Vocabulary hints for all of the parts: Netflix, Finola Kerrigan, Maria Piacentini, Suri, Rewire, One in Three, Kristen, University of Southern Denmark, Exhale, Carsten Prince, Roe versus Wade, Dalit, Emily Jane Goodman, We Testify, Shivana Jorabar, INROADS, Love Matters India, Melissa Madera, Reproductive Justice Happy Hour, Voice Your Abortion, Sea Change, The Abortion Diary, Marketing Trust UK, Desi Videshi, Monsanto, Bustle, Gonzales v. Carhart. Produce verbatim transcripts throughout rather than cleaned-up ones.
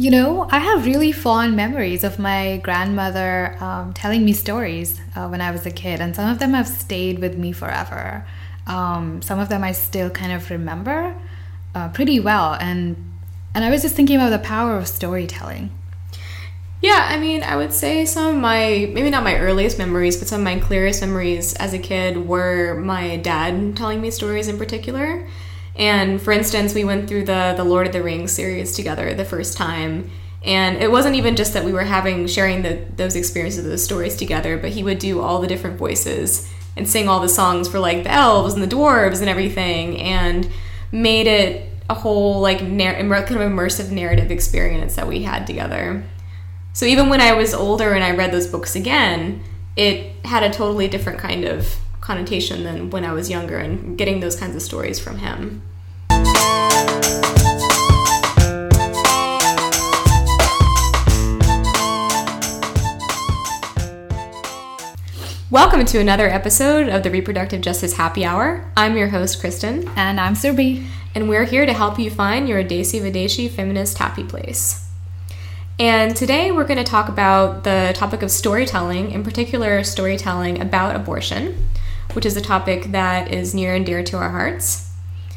You know, I have really fond memories of my grandmother um, telling me stories uh, when I was a kid, and some of them have stayed with me forever. Um, some of them I still kind of remember uh, pretty well, and and I was just thinking about the power of storytelling. Yeah, I mean, I would say some of my, maybe not my earliest memories, but some of my clearest memories as a kid were my dad telling me stories in particular. And for instance, we went through the, the Lord of the Rings series together the first time. And it wasn't even just that we were having, sharing the, those experiences, those stories together, but he would do all the different voices and sing all the songs for like the elves and the dwarves and everything, and made it a whole like nar- kind of immersive narrative experience that we had together. So even when I was older and I read those books again, it had a totally different kind of connotation than when I was younger, and getting those kinds of stories from him. Welcome to another episode of the Reproductive Justice Happy Hour. I'm your host, Kristen. And I'm Suri. And we're here to help you find your Desi Videshi feminist happy place. And today we're going to talk about the topic of storytelling, in particular storytelling about abortion, which is a topic that is near and dear to our hearts.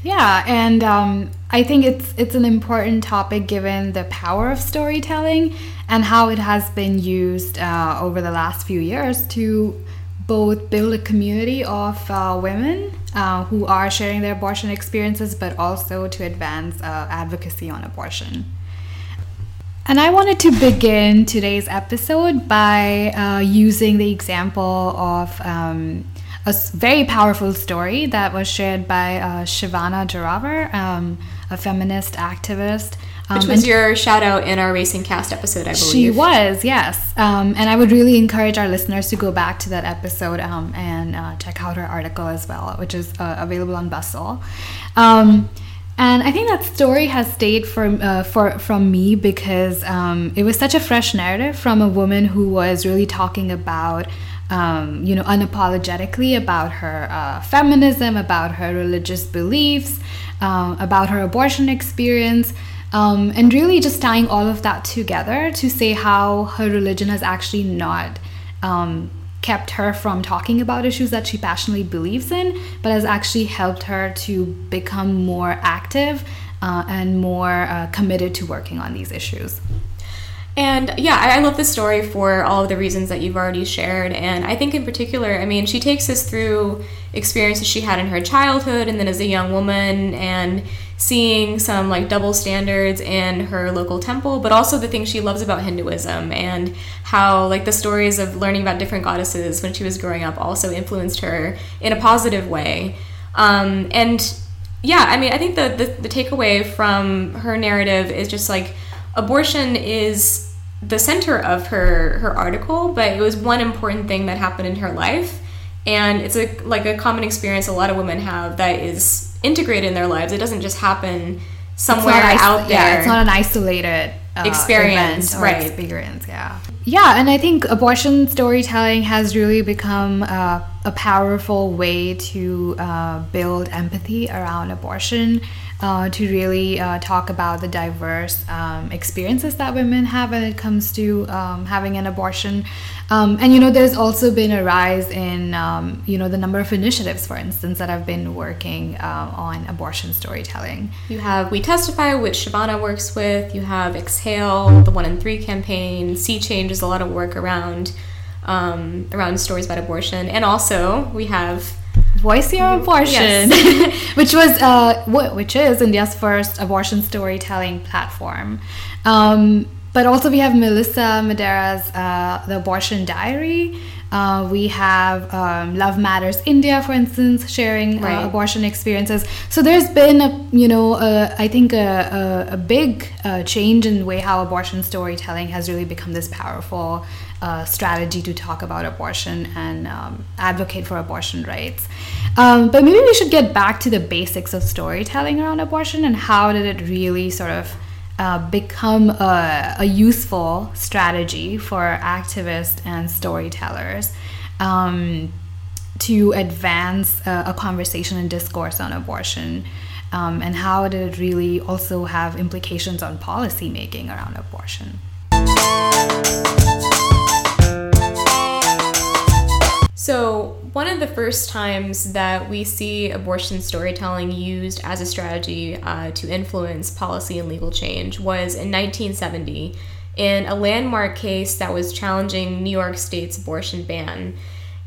Yeah, and um, I think it's it's an important topic given the power of storytelling and how it has been used uh, over the last few years to both build a community of uh, women uh, who are sharing their abortion experiences, but also to advance uh, advocacy on abortion. And I wanted to begin today's episode by uh, using the example of um, a very powerful story that was shared by uh, Shivana Jorabar, um, a feminist activist. Um, Which was your shout out in our Racing Cast episode, I believe. She was, yes. Um, and I would really encourage our listeners to go back to that episode um, and uh, check out her article as well, which is uh, available on Bustle. Um, And I think that story has stayed for, uh, for, from me because um, it was such a fresh narrative from a woman who was really talking about, um, you know, unapologetically about her uh, feminism, about her religious beliefs, um, about her abortion experience, um, and really just tying all of that together to say how her religion has actually not um, kept her from talking about issues that she passionately believes in, but has actually helped her to become more active uh, and more uh, committed to working on these issues. And yeah, I love this story for all of the reasons that you've already shared. And I think in particular, I mean, she takes us through experiences she had in her childhood and then as a young woman, and seeing some like double standards in her local temple, but also the things she loves about Hinduism, and how like the stories of learning about different goddesses when she was growing up also influenced her in a positive way. Um, and yeah, I mean, I think the, the, the takeaway from her narrative is just like abortion is the center of her, her article, but it was one important thing that happened in her life. And it's a, like a common experience a lot of women have that is integrated in their lives. It doesn't just happen somewhere iso- out there. Yeah, it's not an isolated uh, experience, or right? Experience, yeah, yeah. And I think abortion storytelling has really become uh, a powerful way to uh, build empathy around abortion, uh, to really uh, talk about the diverse um, experiences that women have when it comes to um, having an abortion. Um, and, you know, there's also been a rise in, um, you know, the number of initiatives, for instance, that have been working uh, on abortion storytelling. You have We Testify, which Shivana works with. You have Exhale, the One in Three campaign. Sea Change is a lot of work around um, around stories about abortion. And also we have Voice Your Abortion, yes. which was uh, which is India's first abortion storytelling platform. Um, But also we have Melissa Madera's uh, The Abortion Diary. Uh, we have um, Love Matters India, for instance, sharing right. uh, abortion experiences. So there's been, a, you know, a, I think a, a, a big uh, change in the way how abortion storytelling has really become this powerful uh, strategy to talk about abortion and um, advocate for abortion rights. Um, but maybe we should get back to the basics of storytelling around abortion and how did it really sort of Uh, become a, a useful strategy for activists and storytellers um, to advance uh, a conversation and discourse on abortion. um, and how did it really also have implications on policy making around abortion? So one of the first times that we see abortion storytelling used as a strategy uh, to influence policy and legal change was in nineteen seventy, in a landmark case that was challenging New York State's abortion ban.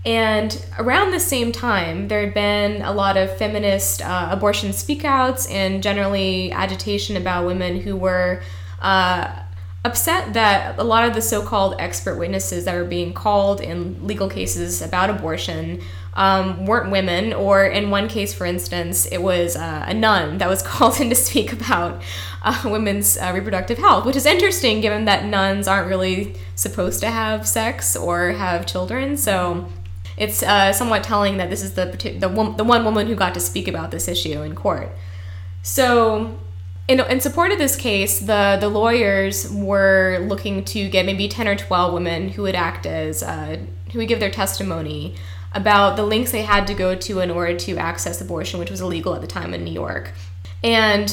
And around the same time, there had been a lot of feminist uh, abortion speakouts and generally agitation about women who were uh, upset that a lot of the so-called expert witnesses that were being called in legal cases about abortion um, weren't women, or in one case, for instance, it was uh, a nun that was called in to speak about uh, women's uh, reproductive health, which is interesting given that nuns aren't really supposed to have sex or have children. So it's uh, somewhat telling that this is the, the, the one woman who got to speak about this issue in court. So In, in support of this case, the, the lawyers were looking to get maybe ten or twelve women who would act as, uh, who would give their testimony about the links they had to go to in order to access abortion, which was illegal at the time in New York. And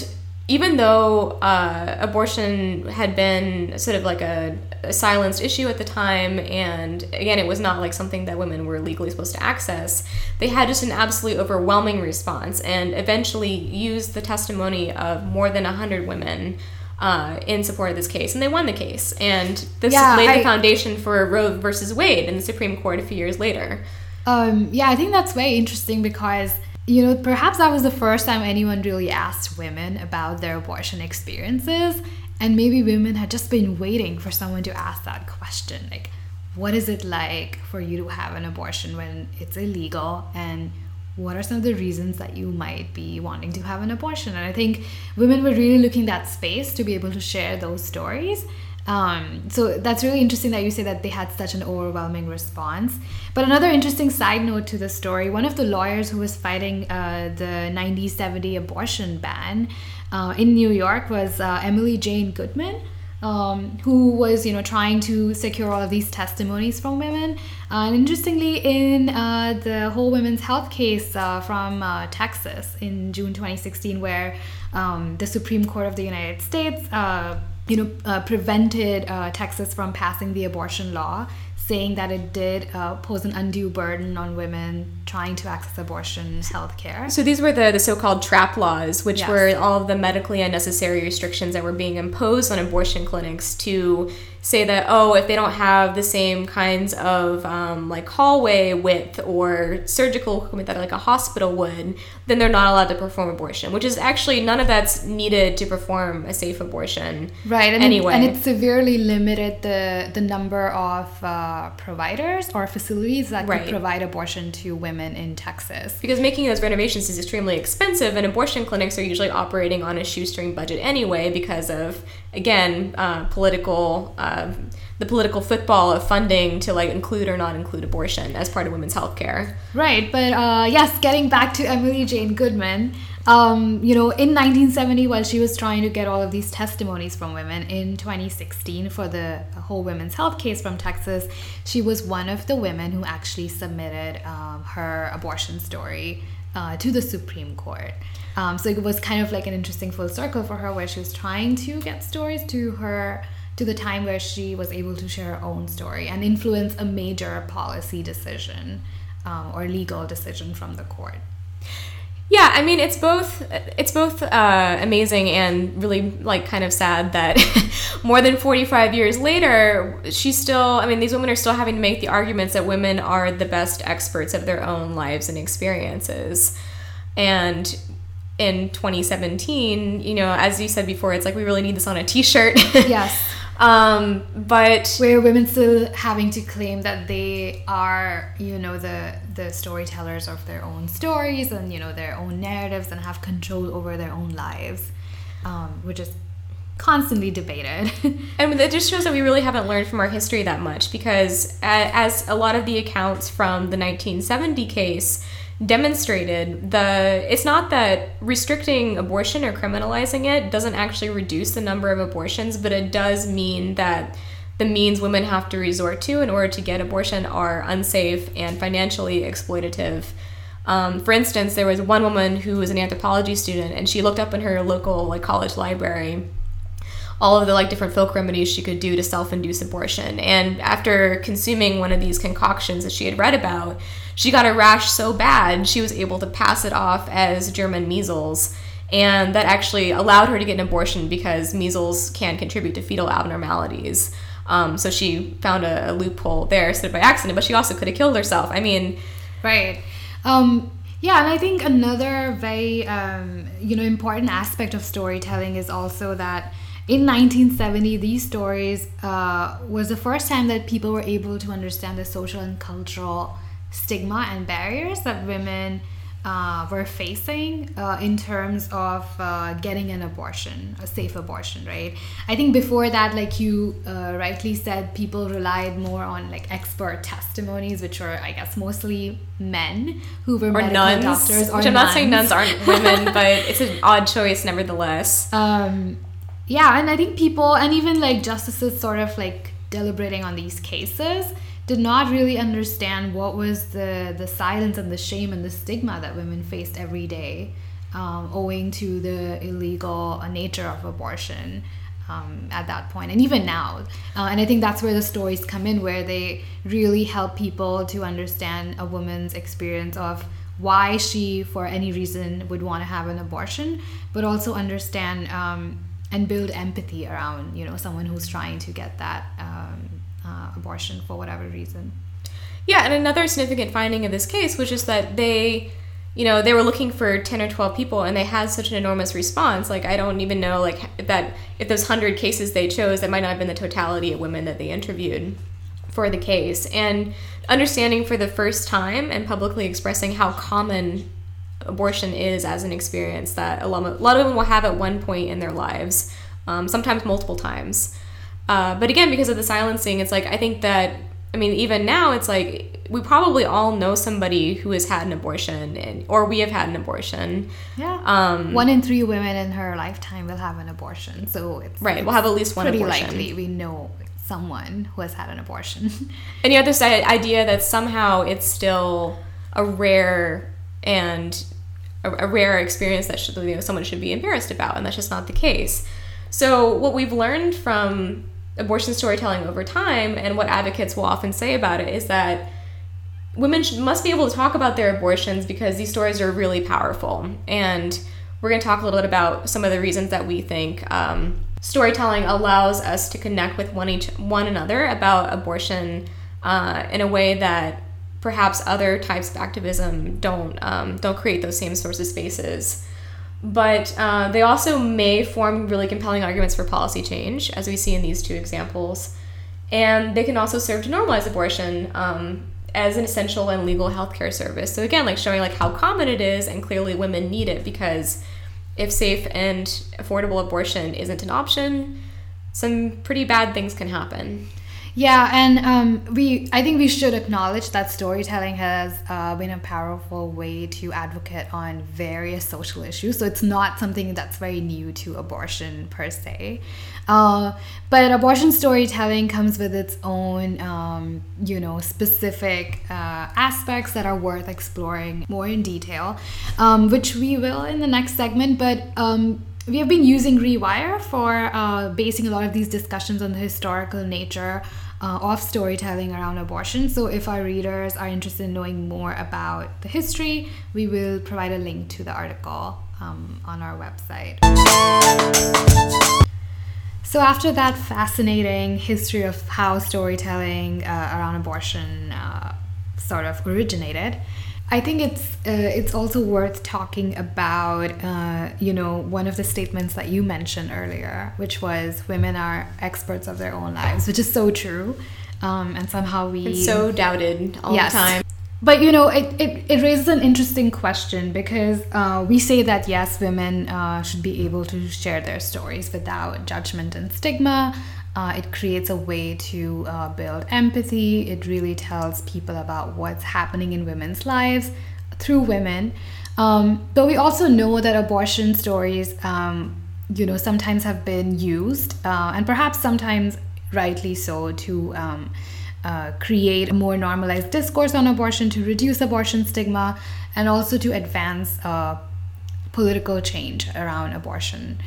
even though uh, abortion had been sort of like a, a silenced issue at the time, and again, it was not like something that women were legally supposed to access, they had just an absolutely overwhelming response and eventually used the testimony of more than one hundred women uh, in support of this case, and they won the case. And this yeah, laid I, the foundation for Roe versus Wade in the Supreme Court a few years later. Um, yeah, I think that's very interesting because, you know, perhaps that was the first time anyone really asked women about their abortion experiences, and maybe women had just been waiting for someone to ask that question. Like, what is it like for you to have an abortion when it's illegal, and what are some of the reasons that you might be wanting to have an abortion? And I think women were really looking that space to be able to share those stories. Um, so that's really interesting that you say that they had such an overwhelming response. But another interesting side note to the story, one of the lawyers who was fighting uh, the nineteen seventy abortion ban uh, in New York was uh, Emily Jane Goodman, um, who was, you know, trying to secure all of these testimonies from women. Uh, and interestingly, in uh, the whole women's health case uh, from uh, Texas in June twenty sixteen, where um, the Supreme Court of the United States uh, you know, uh, prevented uh, Texas from passing the abortion law, saying that it did uh, pose an undue burden on women trying to access abortion healthcare. So these were the, the so-called trap laws, which yes. were all of the medically unnecessary restrictions that were being imposed on abortion clinics to say that, oh, if they don't have the same kinds of um, like hallway width or surgical equipment that like a hospital would, then they're not allowed to perform abortion, which is actually none of that's needed to perform a safe abortion. Right. And anyway, it, and it severely limited the the number of uh, providers or facilities that right. could provide abortion to women in Texas. Because making those renovations is extremely expensive, and abortion clinics are usually operating on a shoestring budget anyway because of, again, uh, political, uh, the political football of funding to like include or not include abortion as part of women's health care. Right. But uh, yes, getting back to Emily Jane Goodman, um, you know, in nineteen seventy, while she was trying to get all of these testimonies from women, in twenty sixteen for the whole women's health case from Texas, she was one of the women who actually submitted um, her abortion story uh, to the Supreme Court. Um, so it was kind of like an interesting full circle for her, where she was trying to get stories to her to the time where she was able to share her own story and influence a major policy decision um, or legal decision from the court. Yeah, I mean, it's both it's both uh, amazing and really like kind of sad that more than forty-five years later, she's still, I mean, these women are still having to make the arguments that women are the best experts of their own lives and experiences. And in twenty seventeen, you know, as you said before, it's like we really need this on a t-shirt. Yes. Um, but where women still having to claim that they are, you know, the the storytellers of their own stories and, you know, their own narratives and have control over their own lives, um, which is constantly debated. And it just shows that we really haven't learned from our history that much, because as a lot of the accounts from the nineteen seventy case demonstrated, the it's not that restricting abortion or criminalizing it doesn't actually reduce the number of abortions, but it does mean that the means women have to resort to in order to get abortion are unsafe and financially exploitative Um, for instance, there was one woman who was an anthropology student, and she looked up in her local like college library all of the like different folk remedies she could do to self-induce abortion. And after consuming one of these concoctions that she had read about, she got a rash so bad she was able to pass it off as German measles. And that actually allowed her to get an abortion because measles can contribute to fetal abnormalities. Um, so she found a, a loophole there sort of by accident, but she also could have killed herself. I mean... Right. Um, yeah, and I think another very, um, you know, important aspect of storytelling is also that in nineteen seventy, these stories uh, was the first time that people were able to understand the social and cultural stigma and barriers that women uh, were facing uh, in terms of uh, getting an abortion, a safe abortion, right? I think before that, like you uh, rightly said, people relied more on like expert testimonies, which were, I guess, mostly men who were or medical nuns, doctors. Or nuns. Which I'm not saying nuns aren't women, but it's an odd choice nevertheless. Um... Yeah, and I think people, and even like justices sort of like deliberating on these cases, did not really understand what was the, the silence and the shame and the stigma that women faced every day um, owing to the illegal nature of abortion um, at that point, and even now. Uh, and I think that's where the stories come in, where they really help people to understand a woman's experience of why she, for any reason, would want to have an abortion, but also understand... Um, and build empathy around, you know, someone who's trying to get that um, uh, abortion for whatever reason. Yeah, and another significant finding of this case was just that they, you know, they were looking for ten or twelve people, and they had such an enormous response. Like, I don't even know, like, if that if those one hundred cases they chose, that might not have been the totality of women that they interviewed for the case. And understanding for the first time and publicly expressing how common abortion is as an experience that a lot of women will have at one point in their lives, um, sometimes multiple times. Uh, but again, because of the silencing, it's like, I think that, I mean, even now, it's like, we probably all know somebody who has had an abortion, and, or we have had an abortion. Yeah. Um, One in three women in her lifetime will have an abortion. So it's right. It's we'll have at least one abortion. Pretty likely we know someone who has had an abortion. And the other side, idea that somehow it's still a rare and a rare experience that should, you know, someone should be embarrassed about, and that's just not the case. So what we've learned from abortion storytelling over time, and what advocates will often say about it, is that women should, must be able to talk about their abortions because these stories are really powerful. And we're going to talk a little bit about some of the reasons that we think um, storytelling allows us to connect with one each one another about abortion uh, in a way that perhaps other types of activism don't um, don't create those same sorts of spaces. But uh, they also may form really compelling arguments for policy change, as we see in these two examples. And they can also serve to normalize abortion um, as an essential and legal healthcare service. So again, like showing like how common it is, and clearly women need it, because if safe and affordable abortion isn't an option, some pretty bad things can happen. Yeah, and um, we I think we should acknowledge that storytelling has uh, been a powerful way to advocate on various social issues. So it's not something that's very new to abortion per se. Uh, but abortion storytelling comes with its own, um, you know, specific uh, aspects that are worth exploring more in detail, um, which we will in the next segment. But um we have been using Rewire for uh, basing a lot of these discussions on the historical nature uh, of storytelling around abortion. So if our readers are interested in knowing more about the history, we will provide a link to the article um, on our website. So after that fascinating history of how storytelling uh, around abortion uh, sort of originated, I think it's uh, it's also worth talking about, uh, you know, one of the statements that you mentioned earlier, which was women are experts of their own lives, which is so true. Um, and somehow we... It's so doubted all yes. the time. But, you know, it, it, it raises an interesting question, because uh, we say that, yes, women uh, should be able to share their stories without judgment and stigma. Uh, it creates a way to uh, build empathy. It really tells people about what's happening in women's lives through women. Um, but we also know that abortion stories, um, you know, sometimes have been used, uh, and perhaps sometimes rightly so, to um, uh, create a more normalized discourse on abortion, to reduce abortion stigma, and also to advance uh, political change around abortion.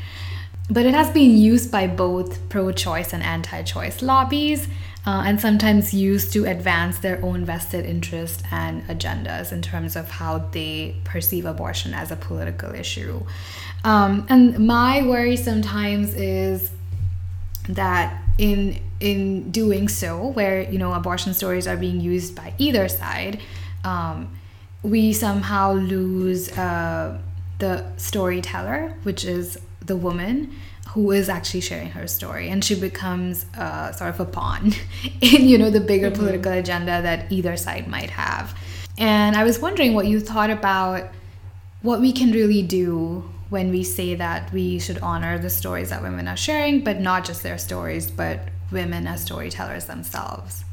But it has been used by both pro-choice and anti-choice lobbies, uh, and sometimes used to advance their own vested interests and agendas in terms of how they perceive abortion as a political issue. Um, and my worry sometimes is that in in doing so, where, you know, abortion stories are being used by either side, um, we somehow lose uh, the storyteller, which is the woman who is actually sharing her story, and she becomes uh, sort of a pawn in, you know, the bigger mm-hmm. political agenda that either side might have. And I was wondering what you thought about what we can really do when we say that we should honor the stories that women are sharing, but not just their stories, but women as storytellers themselves.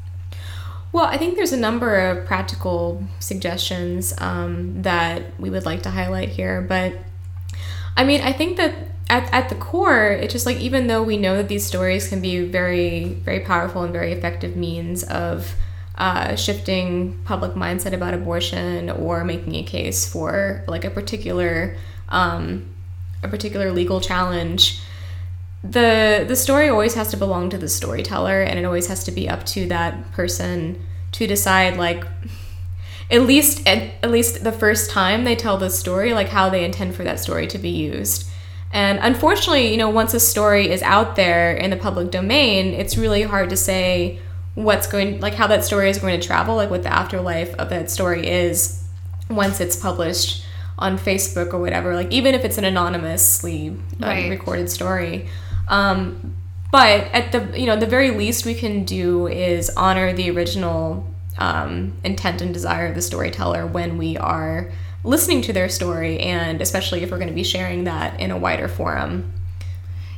Well, I think there's a number of practical suggestions um, that we would like to highlight here, but I mean, I think that at at the core, it's just like, even though we know that these stories can be very, very powerful and very effective means of uh, shifting public mindset about abortion or making a case for like a particular um, a particular legal challenge, the the story always has to belong to the storyteller, and it always has to be up to that person to decide, like, at least at, at least the first time they tell the story, like how they intend for that story to be used. And unfortunately, you know, once a story is out there in the public domain, it's really hard to say what's going, like how that story is going to travel, like what the afterlife of that story is once it's published on Facebook or whatever, like even if it's an anonymously uh, right. recorded story. Um, but at the, you know, the very least we can do is honor the original Um, intent and desire of the storyteller when we are listening to their story, and especially if we're going to be sharing that in a wider forum.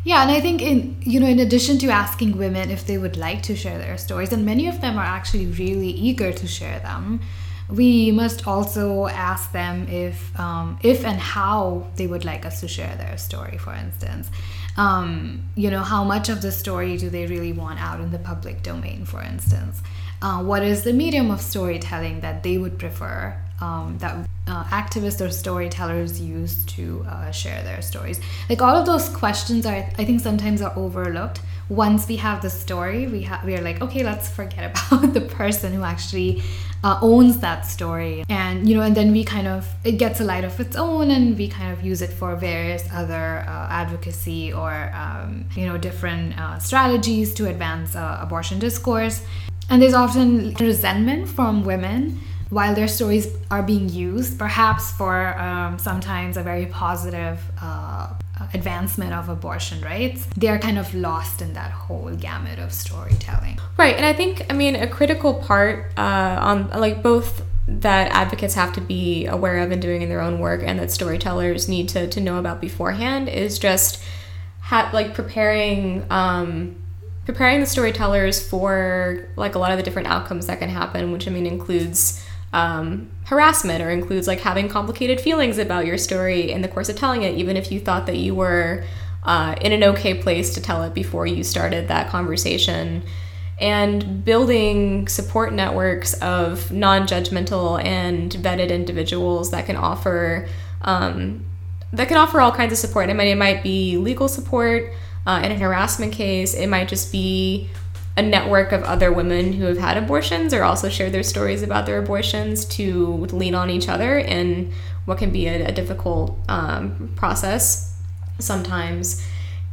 Yeah, and I think in you know in addition to asking women if they would like to share their stories, and many of them are actually really eager to share them, we must also ask them if um, if and how they would like us to share their story. For instance, um, you know how much of the story do they really want out in the public domain? For instance. Uh, what is the medium of storytelling that they would prefer um, that uh, activists or storytellers use to uh, share their stories? Like all of those questions are, I think, sometimes are overlooked. Once we have the story, we ha- we are like, okay, let's forget about the person who actually uh, owns that story, and you know, and then we kind of it gets a light of its own, and we kind of use it for various other uh, advocacy or um, you know different uh, strategies to advance uh, abortion discourse. And there's often resentment from women while their stories are being used, perhaps for um, sometimes a very positive uh, advancement of abortion rights. They are kind of lost in that whole gamut of storytelling. Right, and I think, I mean, a critical part uh, on like both that advocates have to be aware of and doing in their own work, and that storytellers need to, to know about beforehand, is just ha- like preparing... Um, preparing the storytellers for like a lot of the different outcomes that can happen, which I mean includes um, harassment, or includes like having complicated feelings about your story in the course of telling it, even if you thought that you were uh, in an okay place to tell it before you started that conversation. And building support networks of non-judgmental and vetted individuals that can offer um, that can offer all kinds of support. I mean, it might be legal support. Uh, in a harassment case, it might just be a network of other women who have had abortions or also shared their stories about their abortions to lean on each other in what can be a, a difficult um, process sometimes.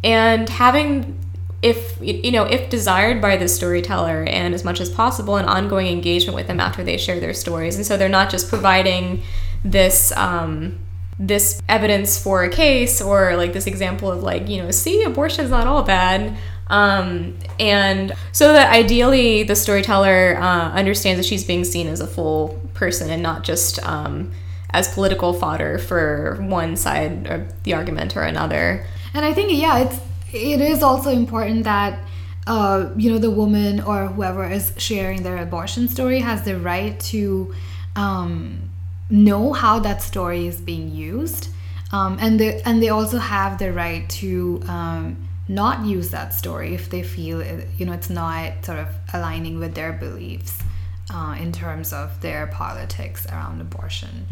And having, if you know, if desired by the storyteller, and as much as possible, an ongoing engagement with them after they share their stories. And so they're not just providing this... Um, this evidence for a case, or like this example of like, you know, see, abortion's not all bad. Um, and so that ideally the storyteller uh, understands that she's being seen as a full person and not just um, as political fodder for one side of the argument or another. And I think, yeah, it's, it is also important that, uh, you know, the woman or whoever is sharing their abortion story has the right to... Um, know how that story is being used, um, and they and they also have the right to um, not use that story if they feel, you know, it's not sort of aligning with their beliefs uh, in terms of their politics around abortion.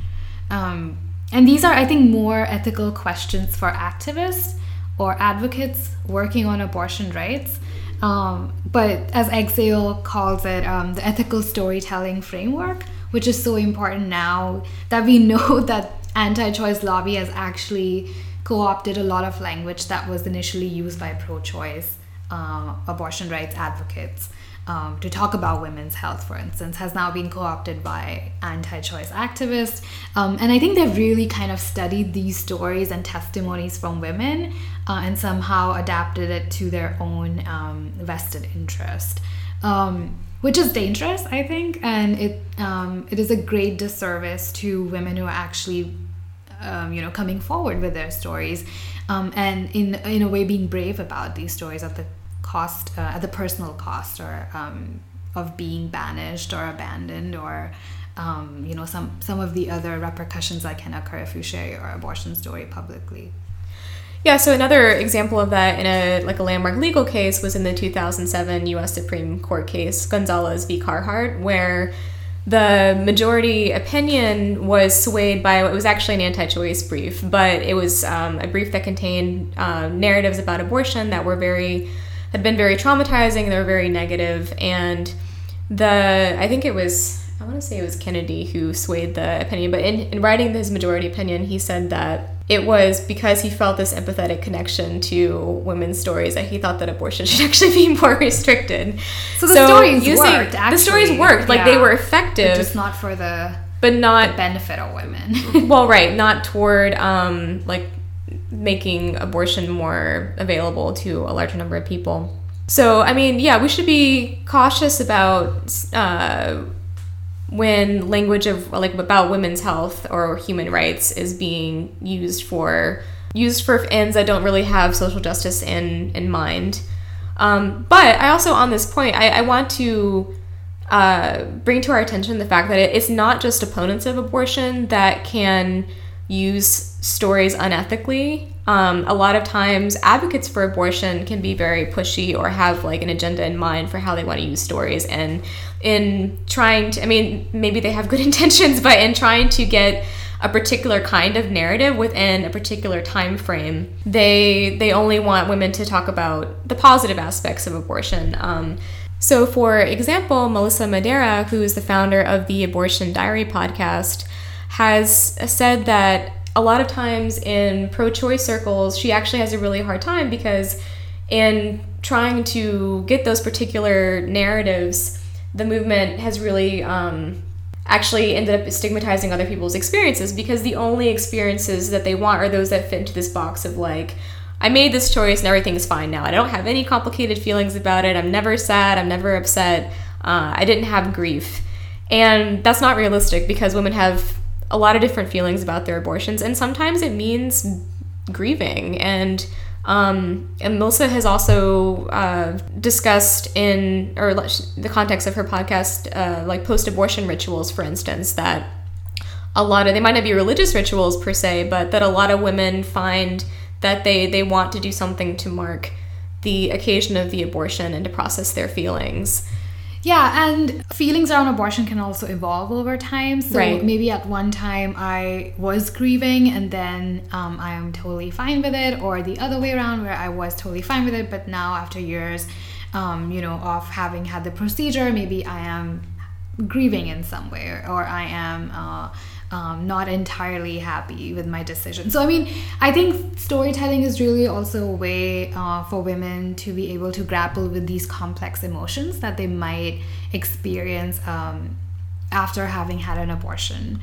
Um, and these are, I think, more ethical questions for activists or advocates working on abortion rights. Um, but as Exhale calls it, um, the ethical storytelling framework, which is so important now that we know that anti-choice lobby has actually co-opted a lot of language that was initially used by pro-choice uh, abortion rights advocates um, to talk about women's health, for instance, has now been co-opted by anti-choice activists. Um, and I think they've really kind of studied these stories and testimonies from women uh, and somehow adapted it to their own um, vested interest, um, which is dangerous, I think. And it um, it is a great disservice to women who are actually Um, you know, coming forward with their stories, um, and in in a way being brave about these stories at the cost, uh, at the personal cost, or um, of being banished or abandoned, or um, you know, some some of the other repercussions that can occur if you share your abortion story publicly. Yeah. So another example of that in a like a landmark legal case was in the two thousand seven U S Supreme Court case Gonzales v. Carhart, where the majority opinion was swayed by what was actually an anti-choice brief, but it was um, a brief that contained uh, narratives about abortion that were very, had been very traumatizing, they were very negative, and the, I think it was, I want to say it was Kennedy who swayed the opinion, but in, in writing his majority opinion, he said that it was because he felt this empathetic connection to women's stories that he thought that abortion should actually be more restricted. So the so stories using, worked, actually. The stories worked. Like, yeah. They were effective. But just not for the, but not, the benefit of women. Well, right. Not toward, um, like, making abortion more available to a larger number of people. So, I mean, yeah, we should be cautious about... Uh, when language of like about women's health or human rights is being used for used for ends that don't really have social justice in in mind, um, but I also on this point I, I want to uh, bring to our attention the fact that it, it's not just opponents of abortion that can use stories unethically. Um, a lot of times, advocates for abortion can be very pushy or have like an agenda in mind for how they want to use stories. And in trying to, I mean, maybe they have good intentions, but in trying to get a particular kind of narrative within a particular time frame, they they only want women to talk about the positive aspects of abortion. Um, so, for example, Melissa Madera, who is the founder of the Abortion Diary podcast, has said that a lot of times in pro-choice circles, she actually has a really hard time because in trying to get those particular narratives, the movement has really um, actually ended up stigmatizing other people's experiences because the only experiences that they want are those that fit into this box of like, I made this choice and everything's fine now. I don't have any complicated feelings about it. I'm never sad. I'm never upset. Uh, I didn't have grief. And that's not realistic because women have a lot of different feelings about their abortions, and sometimes it means grieving. And um, and Melissa has also uh, discussed in or the context of her podcast, uh, like post-abortion rituals, for instance, that a lot of they might not be religious rituals per se, but that a lot of women find that they they want to do something to mark the occasion of the abortion and to process their feelings. Yeah, and feelings around abortion can also evolve over time. So right. Maybe at one time I was grieving and then um, I am totally fine with it, or the other way around where I was totally fine with it, but now after years, um, you know, of having had the procedure, maybe I am grieving in some way, or, or I am uh, um, not entirely happy with my decision. So, I mean, I think storytelling is really also a way uh, for women to be able to grapple with these complex emotions that they might experience um, after having had an abortion.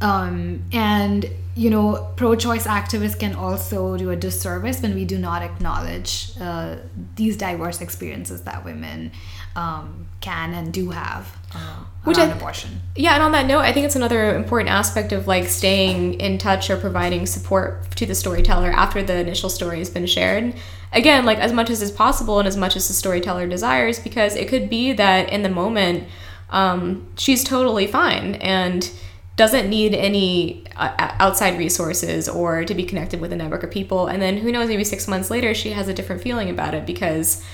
Um, and, you know, pro-choice activists can also do a disservice when we do not acknowledge uh, these diverse experiences that women um, can and do have. Uh, Which around I, abortion. Yeah, and on that note, I think it's another important aspect of like staying in touch or providing support to the storyteller after the initial story has been shared. Again, like as much as is possible and as much as the storyteller desires, because it could be that in the moment, um, she's totally fine and doesn't need any uh, outside resources or to be connected with a network of people. And then who knows, maybe six months later, she has a different feeling about it because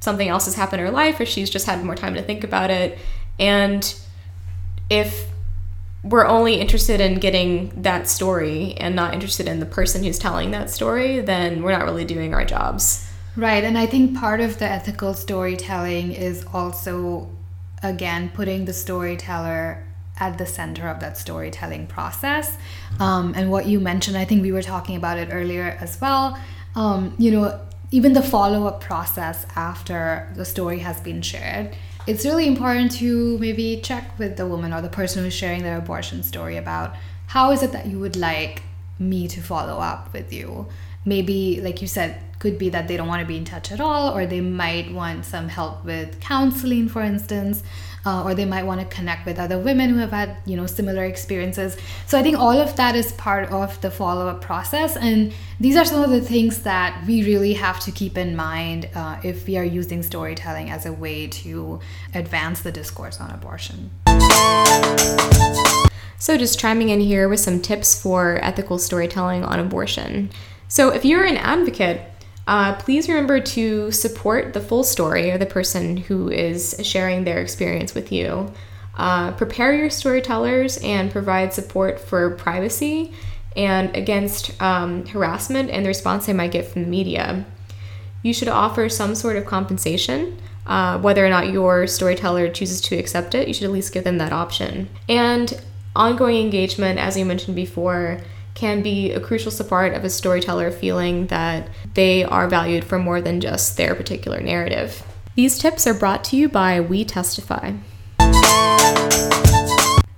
something else has happened in her life or she's just had more time to think about it. And if we're only interested in getting that story and not interested in the person who's telling that story, then we're not really doing our jobs. Right. And I think part of the ethical storytelling is also, again, putting the storyteller at the center of that storytelling process. Um, and what you mentioned, I think we were talking about it earlier as well. Um, you know, even the follow-up process after the story has been shared, it's really important to maybe check with the woman or the person who's sharing their abortion story about how is it that you would like me to follow up with you? Maybe, like you said, could be that they don't want to be in touch at all, or they might want some help with counseling, for instance, uh, or they might want to connect with other women who have had, you know, similar experiences. So I think all of that is part of the follow-up process. And these are some of the things that we really have to keep in mind uh, if we are using storytelling as a way to advance the discourse on abortion. So just chiming in here with some tips for ethical storytelling on abortion. So if you're an advocate, uh, please remember to support the full story or the person who is sharing their experience with you. Uh, prepare your storytellers and provide support for privacy and against um, harassment and the response they might get from the media. You should offer some sort of compensation. Uh, whether or not your storyteller chooses to accept it, you should at least give them that option. And ongoing engagement, as you mentioned before, can be a crucial part of a storyteller feeling that they are valued for more than just their particular narrative. These tips are brought to you by We Testify.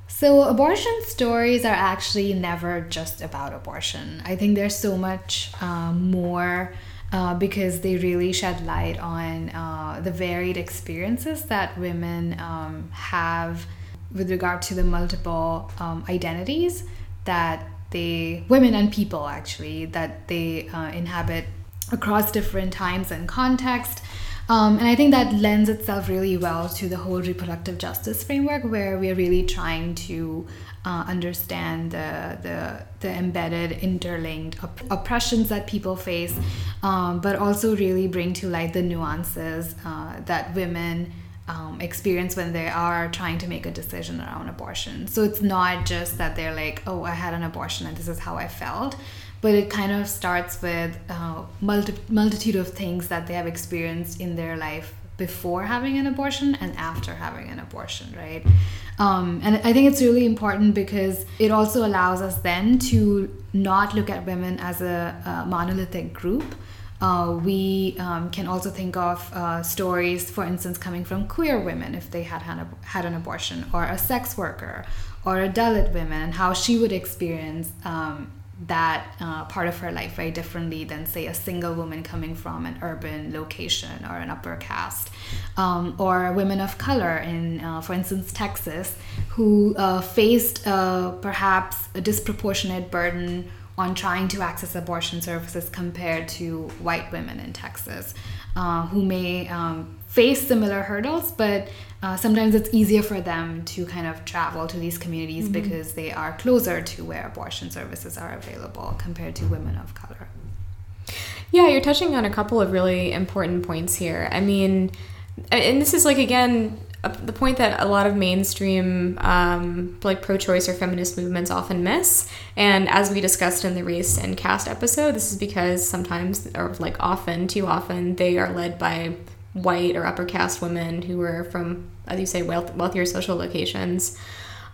So abortion stories are actually never just about abortion. I think there's so much uh, more uh, because they really shed light on uh, the varied experiences that women um, have with regard to the multiple um, identities that They, women and people actually that they uh, inhabit across different times and context, um, and I think that lends itself really well to the whole reproductive justice framework, where we're really trying to uh, understand the, the the embedded interlinked op- oppressions that people face, um, but also really bring to light the nuances uh, that women Um, experience when they are trying to make a decision around abortion. So it's not just that they're like, oh, I had an abortion and this is how I felt, but it kind of starts with uh, multi- multitude of things that they have experienced in their life before having an abortion and after having an abortion, right? Um, and I think it's really important because it also allows us then to not look at women as a, a monolithic group. Uh, we um, can also think of uh, stories, for instance, coming from queer women if they had an, had an abortion, or a sex worker, or a Dalit woman, and how she would experience um, that uh, part of her life very differently than, say, a single woman coming from an urban location or an upper caste, um, or women of color in, uh, for instance, Texas, who uh, faced uh, perhaps a disproportionate burden on trying to access abortion services compared to white women in Texas, uh, who may um, face similar hurdles, but uh, sometimes it's easier for them to kind of travel to these communities mm-hmm. because they are closer to where abortion services are available compared to women of color. Yeah, you're touching on a couple of really important points here. I mean, and this is like, again, the point that a lot of mainstream um, like pro-choice or feminist movements often miss, and as we discussed in the race and caste episode, this is because sometimes, or like often, too often, they are led by white or upper caste women who are from, as you say, wealth, wealthier social locations.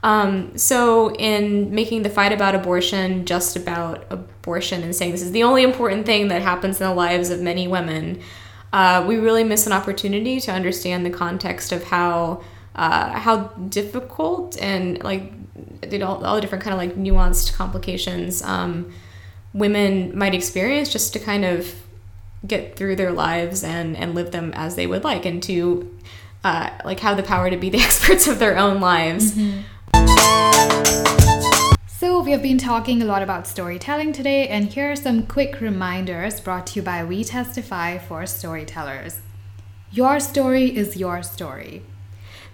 Um, so in making the fight about abortion just about abortion and saying this is the only important thing that happens in the lives of many women, Uh, we really miss an opportunity to understand the context of how uh, how difficult and like all, all the different kind of like nuanced complications um, women might experience just to kind of get through their lives and, and live them as they would like, and to uh, like have the power to be the experts of their own lives. Mm-hmm. So we have been talking a lot about storytelling today, and here are some quick reminders brought to you by We Testify for storytellers. Your story is your story.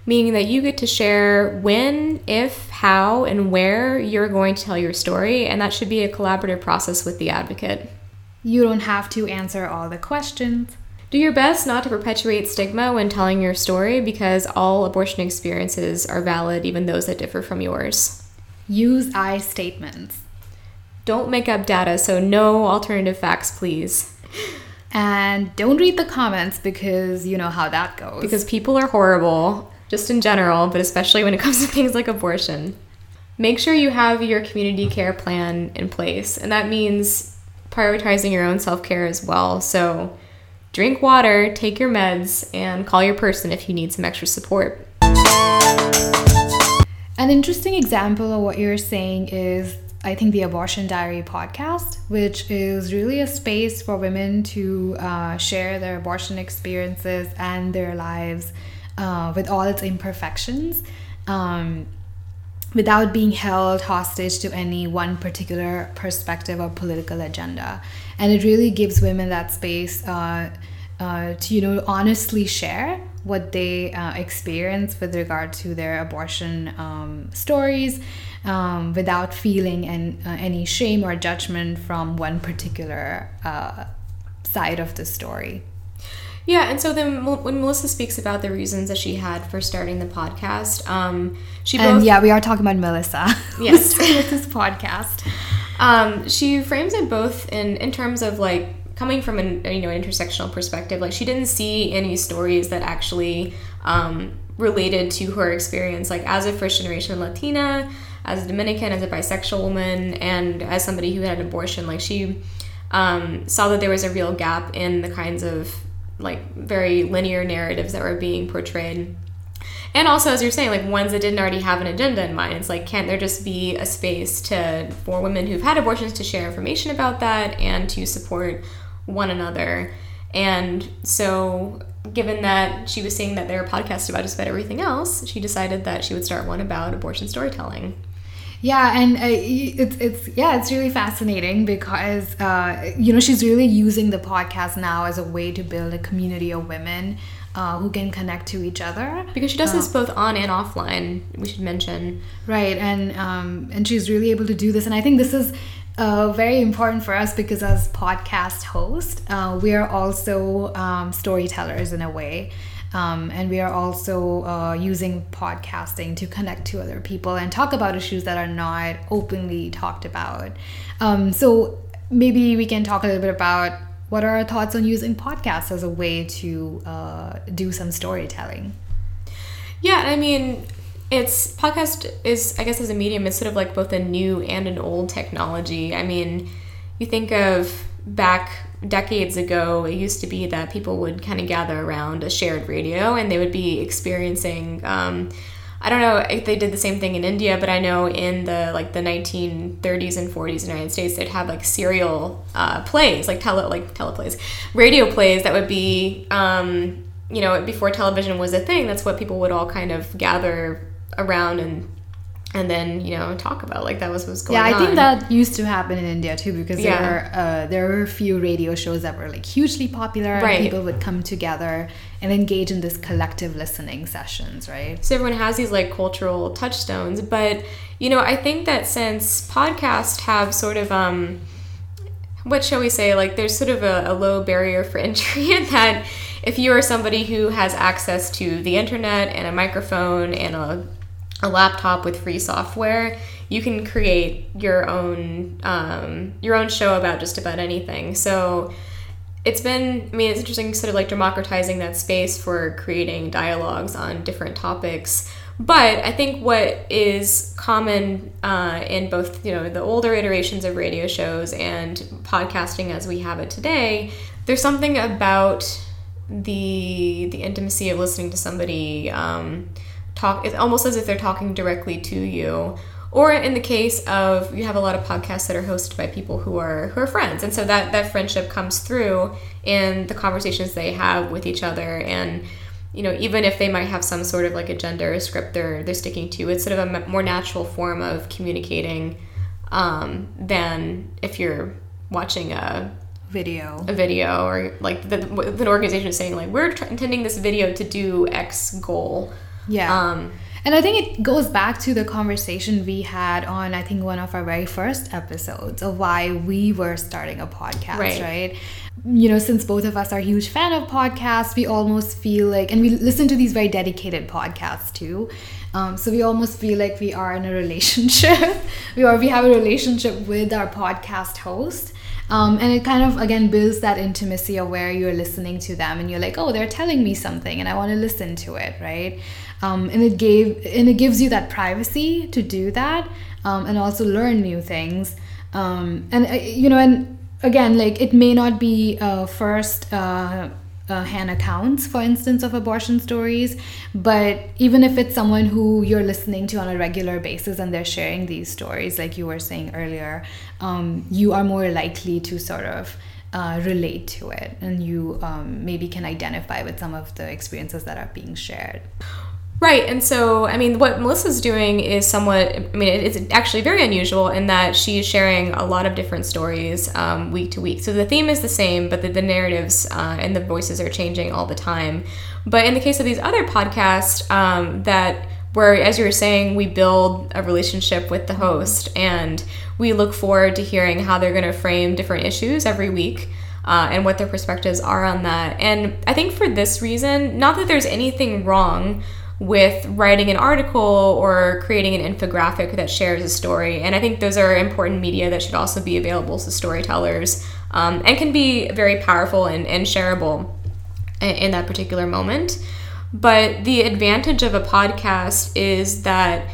meaning that you get to share when, if, how, and where you're going to tell your story, and that should be a collaborative process with the advocate. You don't have to answer all the questions. Do your best not to perpetuate stigma when telling your story, because all abortion experiences are valid, even those that differ from yours. Use I statements. Don't make up data, so no alternative facts, please. And don't read the comments, because you know how that goes. Because people are horrible, just in general, but especially when it comes to things like abortion. Make sure you have your community care plan in place, and that means prioritizing your own self-care as well. So drink water, take your meds, and call your person if you need some extra support. An interesting example of what you're saying is, I think, the Abortion Diary podcast, which is really a space for women to uh, share their abortion experiences and their lives uh, with all its imperfections, um, without being held hostage to any one particular perspective or political agenda. And it really gives women that space uh, uh, to, you know, honestly share what they uh, experience with regard to their abortion um, stories, um, without feeling an, uh, any shame or judgment from one particular uh, side of the story. Yeah, and so then when Melissa speaks about the reasons that she had for starting the podcast, um, she both... And yeah, we are talking about Melissa. Yes. With this podcast. Um, she frames it both in, in terms of, like, coming from an, you know, an intersectional perspective, like, she didn't see any stories that actually um, related to her experience, like, as a first-generation Latina, as a Dominican, as a bisexual woman, and as somebody who had an abortion. Like, she um, saw that there was a real gap in the kinds of, like, very linear narratives that were being portrayed. And also, as you're saying, like, ones that didn't already have an agenda in mind. It's like, can't there just be a space to for women who've had abortions to share information about that and to support one another? And so, given that she was seeing that there are podcasts about just about everything else, she decided that she would start one about abortion storytelling. Yeah, and uh, it's it's yeah, it's really fascinating because uh, you know, she's really using the podcast now as a way to build a community of women uh, who can connect to each other. Because she does uh, this both on and offline, we should mention. Right, and um, and she's really able to do this, and I think this is uh, very important for us because as podcast hosts, uh, we are also um, storytellers in a way. Um, and we are also uh, using podcasting to connect to other people and talk about issues that are not openly talked about. Um, so maybe we can talk a little bit about what are our thoughts on using podcasts as a way to uh, do some storytelling. Yeah, I mean, it's podcast is, I guess, as a medium, it's sort of like both a new and an old technology. I mean, you think of back decades ago, it used to be that people would kind of gather around a shared radio and they would be experiencing, um, I don't know if they did the same thing in India, but I know in the like the nineteen thirties and forties in the United States, they'd have like serial uh, plays, like tele like teleplays, radio plays that would be, um, you know, before television was a thing, that's what people would all kind of gather around and and then, you know, talk about, like, that was what's going on. Yeah, I think on. that used to happen in India, too, because yeah. there were uh, there were a few radio shows that were, like, hugely popular. Right. And people would come together and engage in this collective listening sessions, right? So everyone has these, like, cultural touchstones. But, you know, I think that since podcasts have sort of, um, what shall we say, like, there's sort of a, a low barrier for entry in that if you are somebody who has access to the internet and a microphone and a a laptop with free software, you can create your own um, your own show about just about anything. So it's been, I mean, it's interesting sort of like democratizing that space for creating dialogues on different topics. But I think what is common uh, in both, you know, the older iterations of radio shows and podcasting as we have it today, there's something about the the intimacy of listening to somebody um, talk. It's almost as if they're talking directly to you, or in the case of, you have a lot of podcasts that are hosted by people who are who are friends, and so that that friendship comes through in the conversations they have with each other. And, you know, even if they might have some sort of like agenda or script they're they're sticking to, it's sort of a more natural form of communicating um than if you're watching a video a video or like the, the organization is saying, like, we're t- intending this video to do X goal. Yeah. Um, and I think it goes back to the conversation we had on, I think, one of our very first episodes of why we were starting a podcast, right? right? You know, since both of us are huge fan of podcasts, we almost feel like, and we listen to these very dedicated podcasts too. Um, so we almost feel like we are in a relationship. we are, we have a relationship with our podcast host. Um, and it kind of, again, builds that intimacy of where you're listening to them and you're like, oh, they're telling me something and I want to listen to it, right? Um, and it gave and it gives you that privacy to do that, um, and also learn new things. Um, and, uh, you know, and again, like it may not be uh, first uh, uh, hand accounts, for instance, of abortion stories. But even if it's someone who you're listening to on a regular basis and they're sharing these stories, like you were saying earlier, um, you are more likely to sort of uh, relate to it. And you um, maybe can identify with some of the experiences that are being shared. Right, and so, I mean, what Melissa's doing is somewhat, I mean, it's actually very unusual in that she's sharing a lot of different stories um, week to week. So the theme is the same, but the, the narratives uh, and the voices are changing all the time. But in the case of these other podcasts, um, that where, as you were saying, we build a relationship with the host, and we look forward to hearing how they're going to frame different issues every week. Uh, and what their perspectives are on that. And I think for this reason, not that there's anything wrong with writing an article or creating an infographic that shares a story. And I think those are important media that should also be available to storytellers, um, and can be very powerful and, and shareable in, in that particular moment. But the advantage of a podcast is that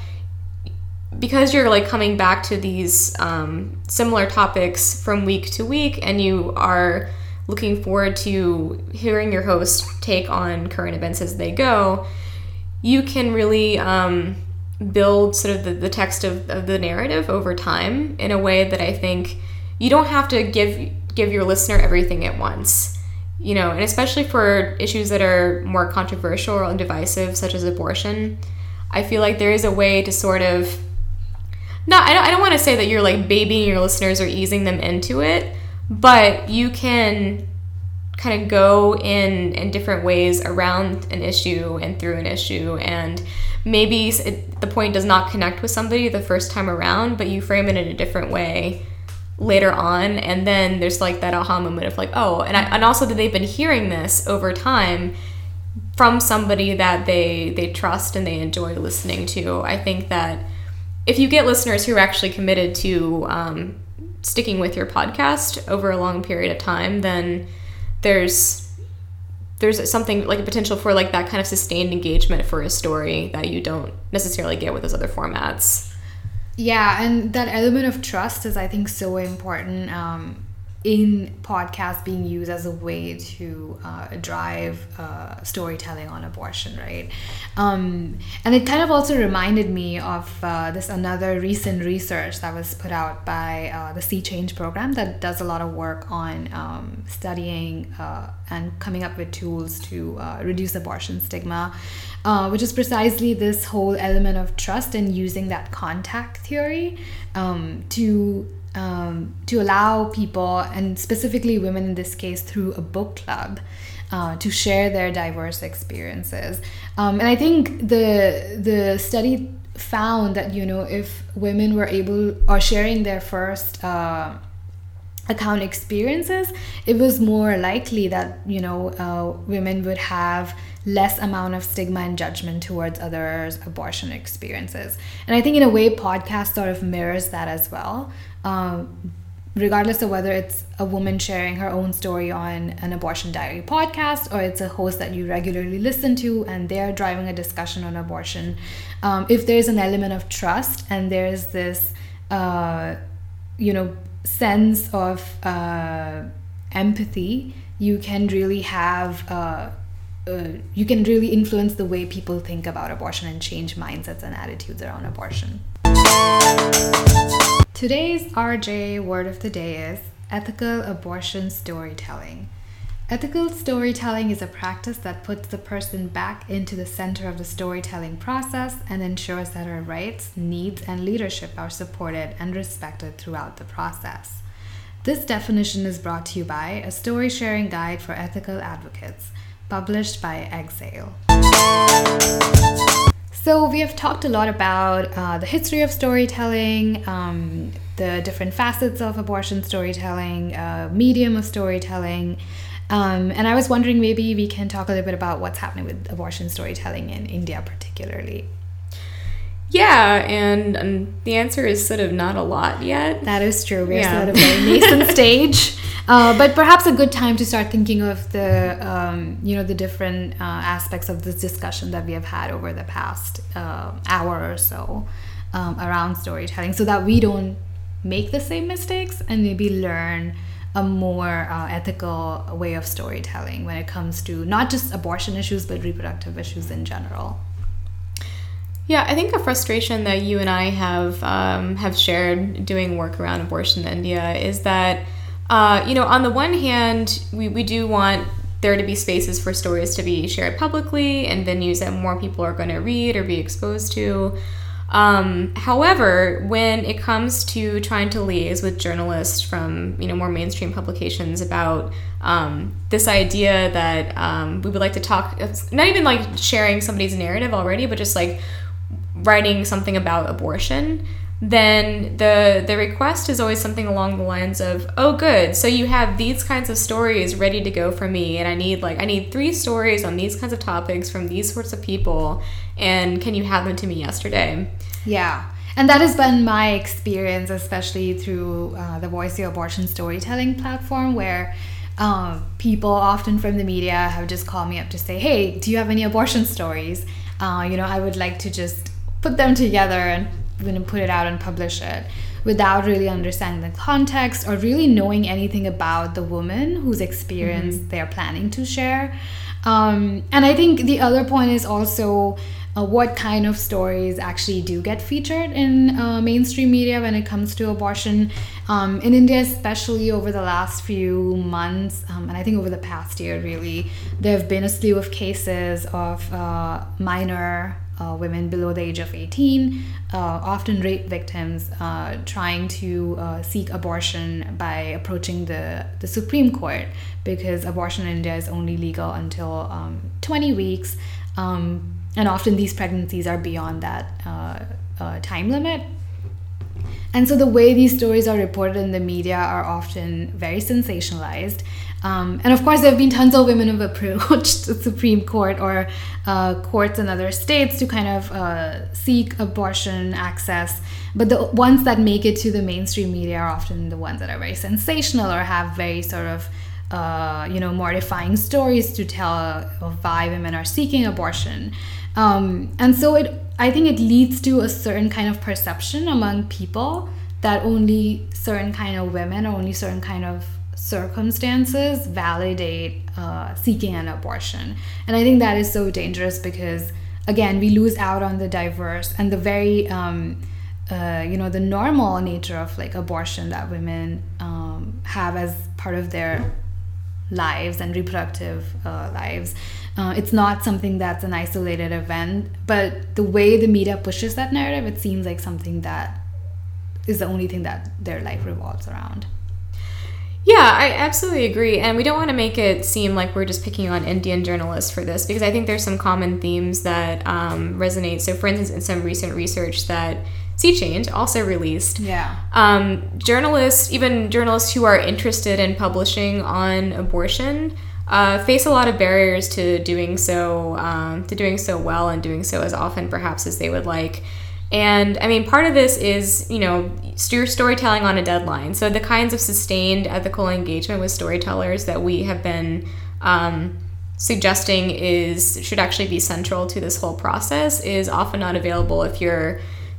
because you're like coming back to these um, similar topics from week to week, and you are looking forward to hearing your host take on current events as they go, you can really um, build sort of the, the text of, of the narrative over time in a way that I think you don't have to give give your listener everything at once. You know, and especially for issues that are more controversial and divisive, such as abortion, I feel like there is a way to sort of... No, I don't, I don't want to say that you're like babying your listeners or easing them into it, but you can kind of go in in different ways around an issue and through an issue, and maybe it, the point does not connect with somebody the first time around, but you frame it in a different way later on, and then there's like that aha moment of like, oh, and I, and also that they've been hearing this over time from somebody that they they trust and they enjoy listening to. I think that if you get listeners who are actually committed to um, sticking with your podcast over a long period of time, then there's there's something like a potential for like that kind of sustained engagement for a story that you don't necessarily get with those other formats. Yeah, and that element of trust is, I think, so important um, in podcasts being used as a way to uh, drive uh, storytelling on abortion, right? Um, and it kind of also reminded me of uh, this another recent research that was put out by uh, the Sea Change program that does a lot of work on um, studying uh, and coming up with tools to uh, reduce abortion stigma, uh, which is precisely this whole element of trust and using that contact theory um, to Um, to allow people, and specifically women in this case, through a book club, uh, to share their diverse experiences. Um, and I think the the study found that, you know, if women were able or sharing their first uh, account experiences, it was more likely that, you know, uh, women would have less amount of stigma and judgment towards others' abortion experiences. And I think in a way, podcast sort of mirrors that as well. Um, regardless of whether it's a woman sharing her own story on an Abortion Diary podcast, or it's a host that you regularly listen to and they're driving a discussion on abortion, um, if there's an element of trust and there's this, uh, you know, sense of uh, empathy, you can really have... Uh, Uh, you can really influence the way people think about abortion and change mindsets and attitudes around abortion. Today's R J word of the day is ethical abortion storytelling. Ethical storytelling is a practice that puts the person back into the center of the storytelling process and ensures that her rights, needs, and leadership are supported and respected throughout the process. This definition is brought to you by a story sharing guide for ethical advocates, published by Exhale. So we have talked a lot about uh, the history of storytelling, um, the different facets of abortion storytelling, uh, medium of storytelling. Um, and I was wondering, maybe we can talk a little bit about what's happening with abortion storytelling in India particularly. Yeah, and, and the answer is sort of not a lot yet. That is true. We're yeah. sort of at a nascent stage. Uh, but perhaps a good time to start thinking of the, um, you know, the different uh, aspects of this discussion that we have had over the past uh, hour or so um, around storytelling, so that we don't make the same mistakes and maybe learn a more uh, ethical way of storytelling when it comes to not just abortion issues, but reproductive issues in general. Yeah, I think a frustration that you and I have um, have shared doing work around abortion in India is that, uh, you know, on the one hand, we, we do want there to be spaces for stories to be shared publicly and venues that more people are going to read or be exposed to. Um, however, when it comes to trying to liaise with journalists from, you know, more mainstream publications about um, this idea that um, we would like to talk, it's not even like sharing somebody's narrative already, but just like writing something about abortion, then the the request is always something along the lines of, oh good, so you have these kinds of stories ready to go for me, and I need like I need three stories on these kinds of topics from these sorts of people, and can you have them to me yesterday? Yeah, and that has been my experience, especially through uh, the Voice Your Abortion storytelling platform, where um, people often from the media have just called me up to say, hey, do you have any abortion stories? Uh, you know, I would like to just put them together and going to put it out and publish it, without really understanding the context or really knowing anything about the woman whose experience mm-hmm. they're planning to share. Um, and I think the other point is also uh, what kind of stories actually do get featured in uh, mainstream media when it comes to abortion. Um, in India, especially over the last few months, um, and I think over the past year really, there have been a slew of cases of uh, minor Uh, women below the age of eighteen, uh, often rape victims, uh, trying to uh, seek abortion by approaching the, the Supreme Court, because abortion in India is only legal until um, twenty weeks. Um, and often these pregnancies are beyond that uh, uh, time limit. And so the way these stories are reported in the media are often very sensationalized. Um, and of course, there have been tons of women who have approached the Supreme Court or uh, courts in other states to kind of uh, seek abortion access. But the ones that make it to the mainstream media are often the ones that are very sensational or have very sort of, uh, you know, mortifying stories to tell of why women are seeking abortion. Um, and so it, I think it leads to a certain kind of perception among people that only certain kind of women or only certain kind of circumstances validate uh, seeking an abortion. And I think that is so dangerous because, again, we lose out on the diverse and the very, um, uh, you know, the normal nature of like abortion that women um, have as part of their lives and reproductive uh, lives. Uh, it's not something that's an isolated event, but the way the media pushes that narrative, it seems like something that is the only thing that their life revolves around. Yeah, I absolutely agree. And we don't want to make it seem like we're just picking on Indian journalists for this, because I think there's some common themes that um, resonate. So, for instance, in some recent research that Sea Change also released, yeah, um, journalists, even journalists who are interested in publishing on abortion, uh, face a lot of barriers to doing so, um, to doing so well and doing so as often perhaps as they would like. And I mean, part of this is, you know, your storytelling on a deadline. So the kinds of sustained ethical engagement with storytellers that we have been um, suggesting is should actually be central to this whole process is often not available if you're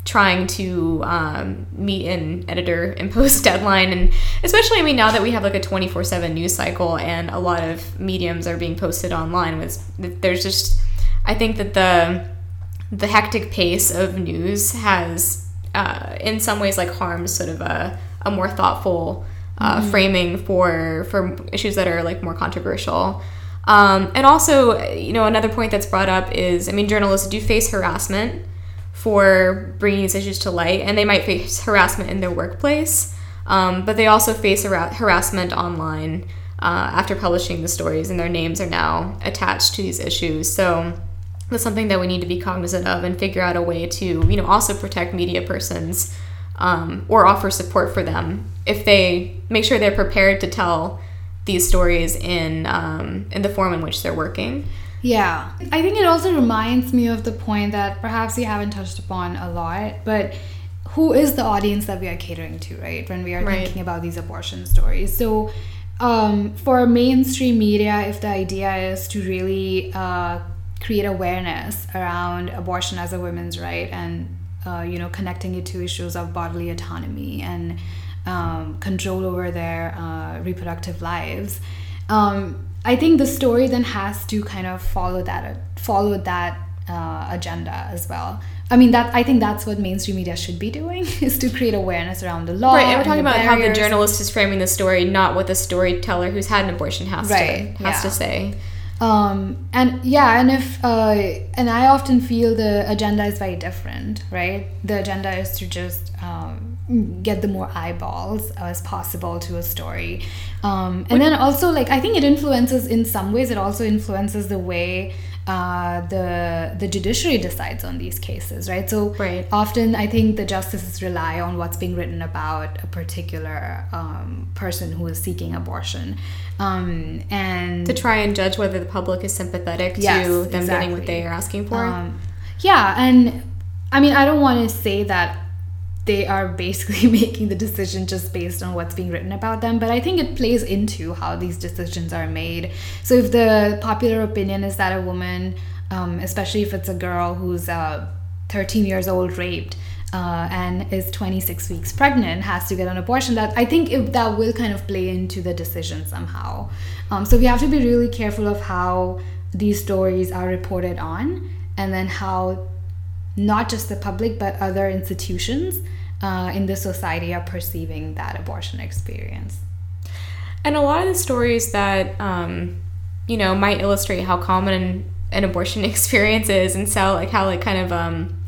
trying to um, meet an editor imposed deadline. And especially, I mean, now that we have like a twenty-four seven news cycle and a lot of mediums are being posted online, with there's just, I think that the... the hectic pace of news has, uh, in some ways, like harmed sort of a, a more thoughtful uh, mm-hmm. framing for for issues that are like more controversial. Um, and also, you know, another point that's brought up is, I mean, journalists do face harassment for bringing these issues to light, and they might face harassment in their workplace, um, but they also face har- harassment online. uh, after publishing the stories, and their names are now attached to these issues. So that's something that we need to be cognizant of and figure out a way to, you know, also protect media persons um, or offer support for them if they make sure they're prepared to tell these stories in um, in the form in which they're working. Yeah. I think it also reminds me of the point that perhaps we haven't touched upon a lot, but who is the audience that we are catering to, right? When we are right. thinking about these abortion stories. So um, for mainstream media, if the idea is to really uh, create awareness around abortion as a women's right and, uh, you know, connecting it to issues of bodily autonomy and um, control over their uh, reproductive lives, um, I think the story then has to kind of follow that follow that uh, agenda as well. I mean, that I think that's what mainstream media should be doing, is to create awareness around the law. Right, and we're talking about barriers. How the journalist is framing the story, not what the storyteller who's had an abortion has right, to has yeah. to say. Um, and yeah, and if uh, and I often feel the agenda is very different, right? The agenda is to just um, get the more eyeballs as possible to a story, um, and then also, like, I think it influences in some ways. It also influences the way uh, the the judiciary decides on these cases, right? So right. often, I think the justices rely on what's being written about a particular um, person who is seeking abortion, um, and to try and judge whether the public is sympathetic yes, to them exactly. getting what they are asking for. Um, yeah, and I mean, I don't want to say that they are basically making the decision just based on what's being written about them. But I think it plays into how these decisions are made. So if the popular opinion is that a woman, um, especially if it's a girl who's uh, thirteen years old raped uh, and is twenty-six weeks pregnant, has to get an abortion, that I think it, that will kind of play into the decision somehow. Um, so we have to be really careful of how these stories are reported on, and then how not just the public, but other institutions uh, in the society are perceiving that abortion experience. And a lot of the stories that, um, you know, might illustrate how common an abortion experience is, and so, like, how, like, kind of, um,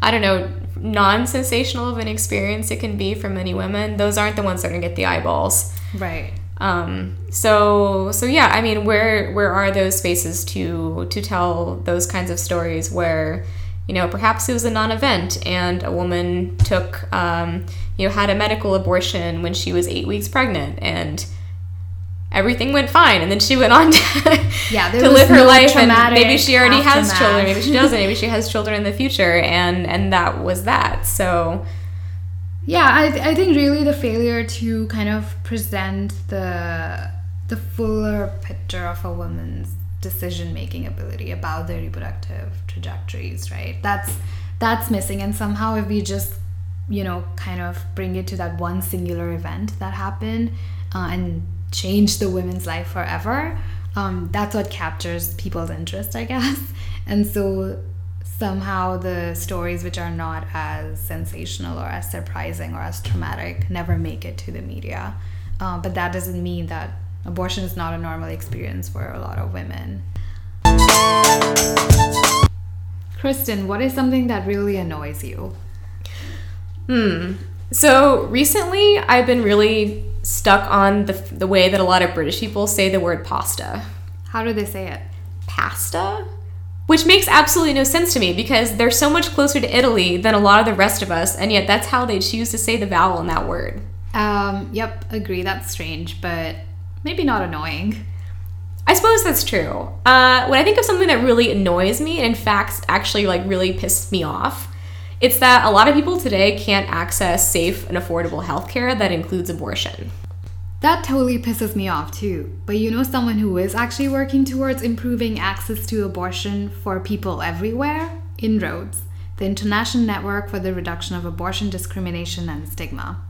I don't know, non-sensational of an experience it can be for many women, those aren't the ones that are going to get the eyeballs. Right. Um, so, so yeah, I mean, where, where are those spaces to, to tell those kinds of stories where, you know, perhaps it was a non-event and a woman took, um, you know, had a medical abortion when she was eight weeks pregnant and everything went fine. And then she went on to, yeah, to live her life, and maybe she already aftermath. has children, maybe she doesn't, maybe she has children in the future. And, and that was that. So, yeah, I, th- I think really the failure to kind of present the, the fuller picture of a woman's decision-making ability about their reproductive trajectories, right? That's that's missing. And somehow if we just, you know, kind of bring it to that one singular event that happened uh, and change the women's life forever, um, that's what captures people's interest, I guess. And so somehow the stories which are not as sensational or as surprising or as traumatic never make it to the media. Uh, but that doesn't mean that abortion is not a normal experience for a lot of women. Kristen, what is something that really annoys you? Hmm. So recently, I've been really stuck on the the way that a lot of British people say the word pasta. How do they say it? Pasta? Which makes absolutely no sense to me, because they're so much closer to Italy than a lot of the rest of us, and yet that's how they choose to say the vowel in that word. Um. Yep, agree. That's strange, but maybe not annoying. I suppose that's true. Uh, when I think of something that really annoys me, and in fact actually, like, really pissed me off, it's that a lot of people today can't access safe and affordable healthcare that includes abortion. That totally pisses me off too. But you know someone who is actually working towards improving access to abortion for people everywhere? INROADS, the International Network for the Reduction of Abortion Discrimination and Stigma.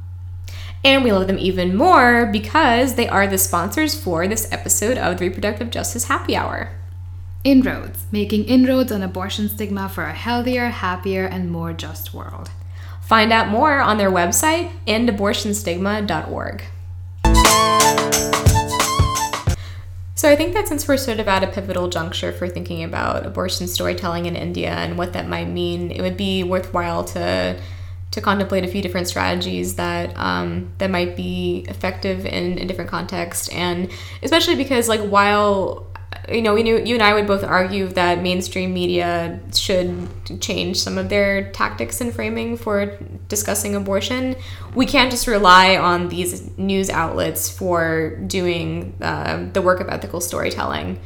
And we love them even more because they are the sponsors for this episode of the Reproductive Justice Happy Hour. INROADS, making inroads on abortion stigma for a healthier, happier, and more just world. Find out more on their website, end abortion stigma dot org. So I think that since we're sort of at a pivotal juncture for thinking about abortion storytelling in India and what that might mean, it would be worthwhile to to contemplate a few different strategies that um, that might be effective in a different context. And especially because, like, while, you know, we knew, you and I would both argue that mainstream media should change some of their tactics and framing for discussing abortion, we can't just rely on these news outlets for doing uh, the work of ethical storytelling.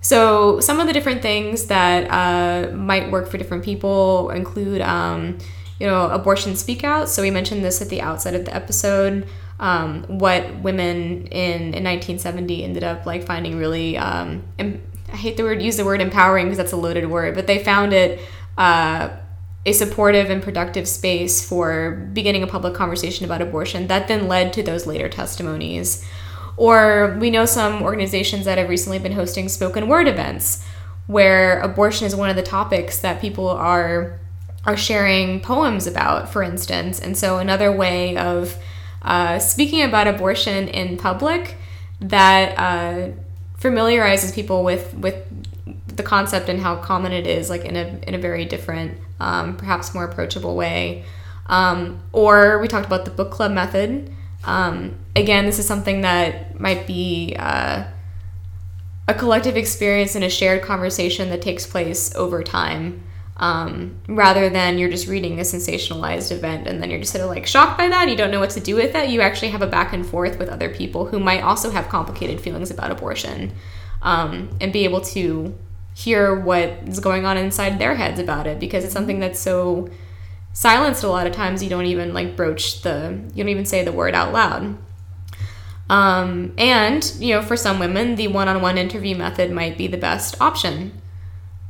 So some of the different things that uh, might work for different people include, um, you know, abortion speak out. So we mentioned this at the outset of the episode. Um, what women in, in nineteen seventy ended up like finding really, um, em- I hate the word, use the word empowering because that's a loaded word, but they found it uh, a supportive and productive space for beginning a public conversation about abortion that then led to those later testimonies. Or we know some organizations that have recently been hosting spoken word events where abortion is one of the topics that people are are sharing poems about, for instance. And so another way of uh, speaking about abortion in public that uh, familiarizes people with with the concept and how common it is, like in a in a very different, um, perhaps more approachable way. Um, or we talked about the book club method. Um, again, this is something that might be uh, a collective experience and a shared conversation that takes place over time, um, rather than you're just reading a sensationalized event and then you're just sort of like shocked by that. You don't know what to do with it. You actually have a back and forth with other people who might also have complicated feelings about abortion, um, and be able to hear what is going on inside their heads about it, because it's something that's so silenced a lot of times. You don't even like broach the, you don't even say the word out loud. Um, and, you know, for some women, the one-on-one interview method might be the best option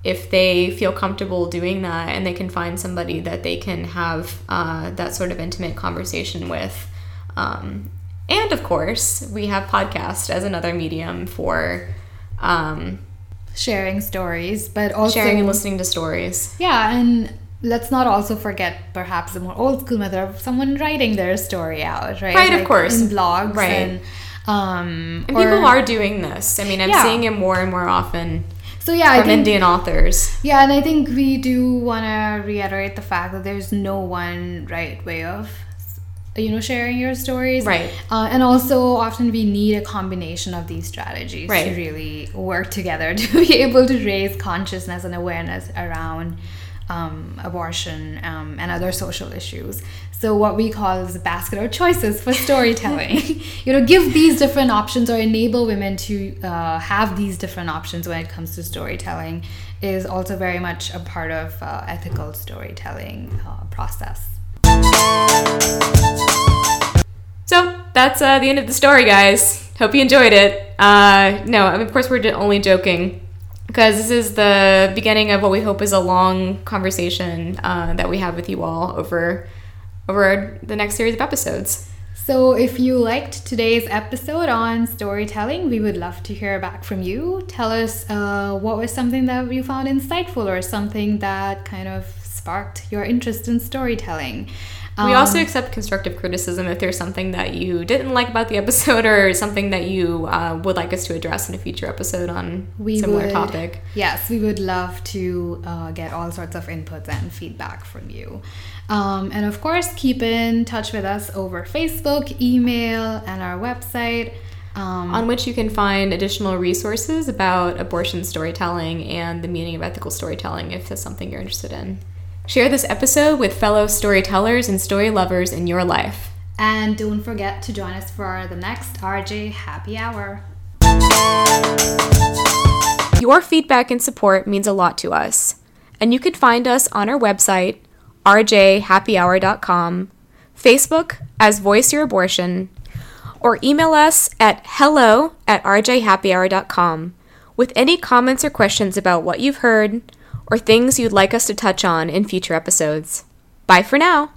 if they feel comfortable doing that and they can find somebody that they can have uh, that sort of intimate conversation with. Um, and of course, we have podcasts as another medium for um, sharing stories, but also sharing and listening to stories. Yeah, and let's not also forget perhaps the more old school method of someone writing their story out, right? Right, like of course. In blogs. Right. And, um, and or, people are doing this. I mean, I'm yeah. seeing it more and more often so, yeah, from I think, Indian authors. Yeah, and I think we do want to reiterate the fact that there's no one right way of, you know, sharing your stories. Right. Uh, and also often we need a combination of these strategies right. to really work together to be able to raise consciousness and awareness around Um, abortion um, and other social issues. So what we call is a basket of choices for storytelling. You know, give these different options or enable women to uh, have these different options when it comes to storytelling is also very much a part of uh, ethical storytelling uh, process. So that's uh, the end of the story, guys. Hope you enjoyed it. Uh, no, I mean, of course we're only joking, because this is the beginning of what we hope is a long conversation uh, that we have with you all over over our, the next series of episodes. So if you liked today's episode on storytelling, we would love to hear back from you. Tell us uh, what was something that you found insightful or something that kind of sparked your interest in storytelling. Um, we also accept constructive criticism if there's something that you didn't like about the episode or something that you uh, would like us to address in a future episode on a similar would, topic. Yes, we would love to uh, get all sorts of inputs and feedback from you. Um, and of course, keep in touch with us over Facebook, email, and our website. Um, on which you can find additional resources about abortion storytelling and the meaning of ethical storytelling if that's something you're interested in. Share this episode with fellow storytellers and story lovers in your life. And don't forget to join us for the next R J Happy Hour. Your feedback and support means a lot to us. And you can find us on our website, r j happy hour dot com, Facebook as Voice Your Abortion, or email us at hello at r j happy hour dot com with any comments or questions about what you've heard, or things you'd like us to touch on in future episodes. Bye for now!